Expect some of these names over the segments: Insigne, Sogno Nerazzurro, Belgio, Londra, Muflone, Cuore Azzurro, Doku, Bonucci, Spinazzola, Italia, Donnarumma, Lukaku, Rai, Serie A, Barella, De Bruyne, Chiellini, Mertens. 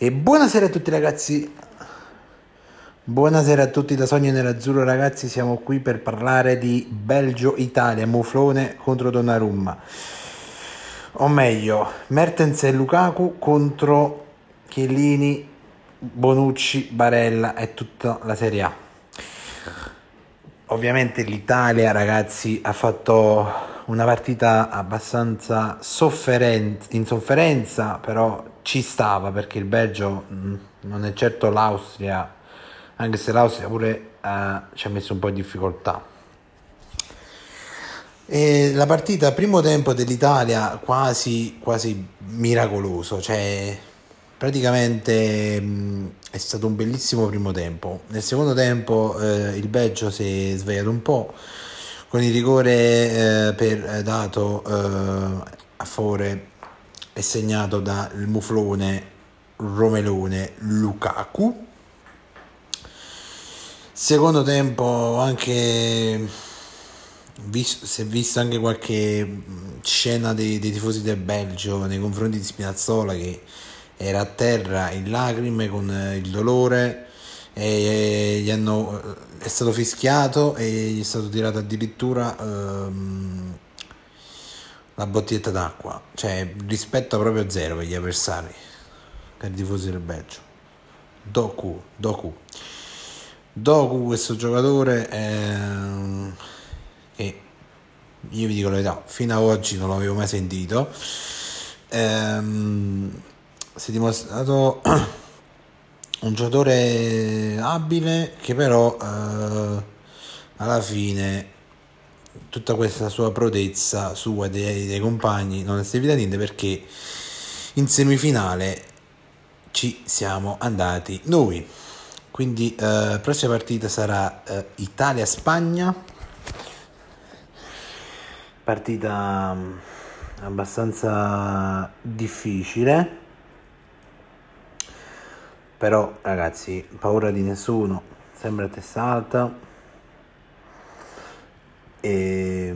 E buonasera a tutti ragazzi, buonasera a tutti da Sogno Nerazzurro. Ragazzi, siamo qui per parlare di Belgio-Italia, Muflone contro Donnarumma, o meglio Mertens e Lukaku contro Chiellini, Bonucci, Barella e tutta la Serie A. Ovviamente l'Italia, ragazzi, ha fatto una partita abbastanza in sofferenza, però ci stava, perché il Belgio non è certo l'Austria, anche se l'Austria pure ci ha messo un po' in difficoltà. E la partita, primo tempo dell'Italia quasi miracoloso, cioè praticamente è stato un bellissimo primo tempo. Nel secondo tempo il Belgio si è svegliato un po' con il rigore dato a favore, è segnato dal Muflone Romelone Lukaku. Secondo tempo anche si è vista anche qualche scena dei tifosi del Belgio nei confronti di Spinazzola, che era a terra in lacrime con il dolore, e è stato fischiato e gli è stato tirato addirittura la bottiglietta d'acqua, cioè rispetto proprio zero per gli avversari, per i tifosi del Belgio. Doku, questo giocatore che io vi dico la verità, fino a oggi non l'avevo mai sentito, si è dimostrato un giocatore abile, che però alla fine tutta questa sua prodezza dei compagni non è servita a niente, perché in semifinale ci siamo andati noi. Quindi la prossima partita sarà Italia-Spagna, partita abbastanza difficile, però ragazzi, paura di nessuno, sempre a testa alta. E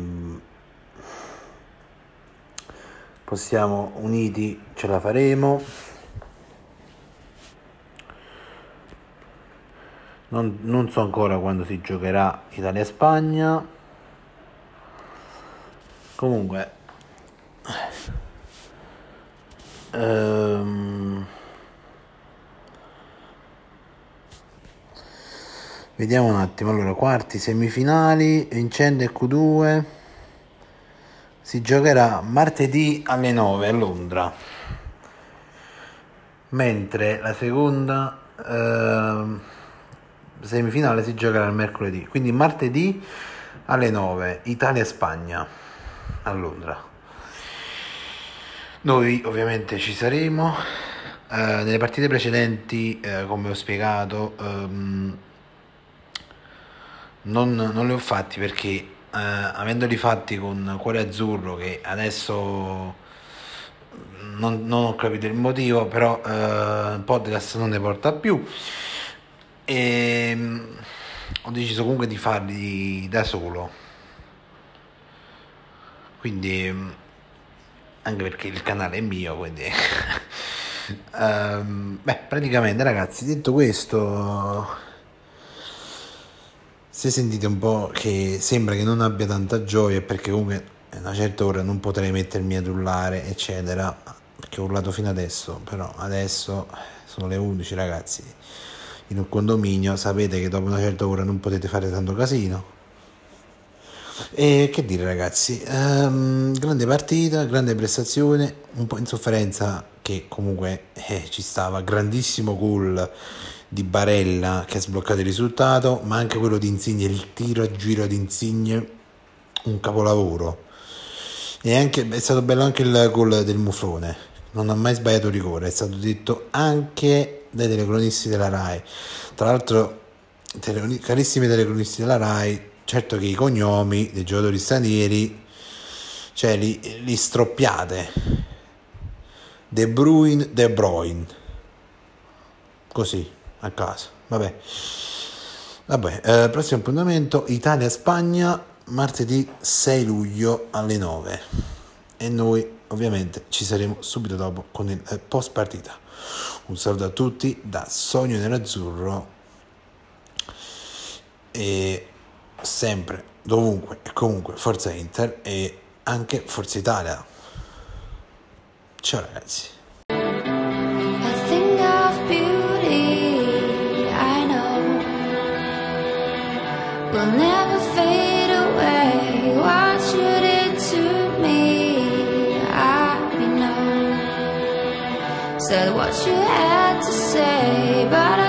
possiamo, uniti ce la faremo, non so ancora quando si giocherà Italia-Spagna. Comunque vediamo un attimo. Allora, quarti, semifinali, Vincente e Q2, si giocherà martedì alle 9 a Londra, mentre la seconda semifinale si giocherà il mercoledì. Quindi martedì alle 9 Italia-Spagna a Londra. Noi ovviamente ci saremo. Nelle partite precedenti, come ho spiegato, non li ho fatti, perché avendoli fatti con Cuore Azzurro, che adesso non ho capito il motivo, però il podcast non ne porta più, e ho deciso comunque di farli da solo, quindi, anche perché il canale è mio, quindi praticamente, ragazzi, detto questo, se sentite un po' che sembra che non abbia tanta gioia, perché comunque a una certa ora non potrei mettermi ad urlare eccetera, perché ho urlato fino adesso, però adesso sono le 11, ragazzi, in un condominio sapete che dopo una certa ora non potete fare tanto casino. E che dire, ragazzi, grande partita, grande prestazione, un po' in sofferenza, che comunque ci stava. Grandissimo gol di Barella, che ha sbloccato il risultato, ma anche quello di Insigne, il tiro a giro di Insigne, un capolavoro. E anche è stato bello anche il gol del Muflone, non ha mai sbagliato rigore, è stato detto anche dai telecronisti della Rai. Tra l'altro, carissimi telecronisti della Rai, certo che i cognomi dei giocatori stranieri, cioè li stroppiate. De Bruyne, così a caso, vabbè. Prossimo appuntamento Italia-Spagna martedì 6 luglio alle 9, e noi ovviamente ci saremo subito dopo con il post partita. Un saluto a tutti da Sogno Nerazzurro e sempre, dovunque e comunque Forza Inter e anche Forza Italia. Ciao ragazzi. Will never fade away. What you did to me, I know. Said what you had to say, but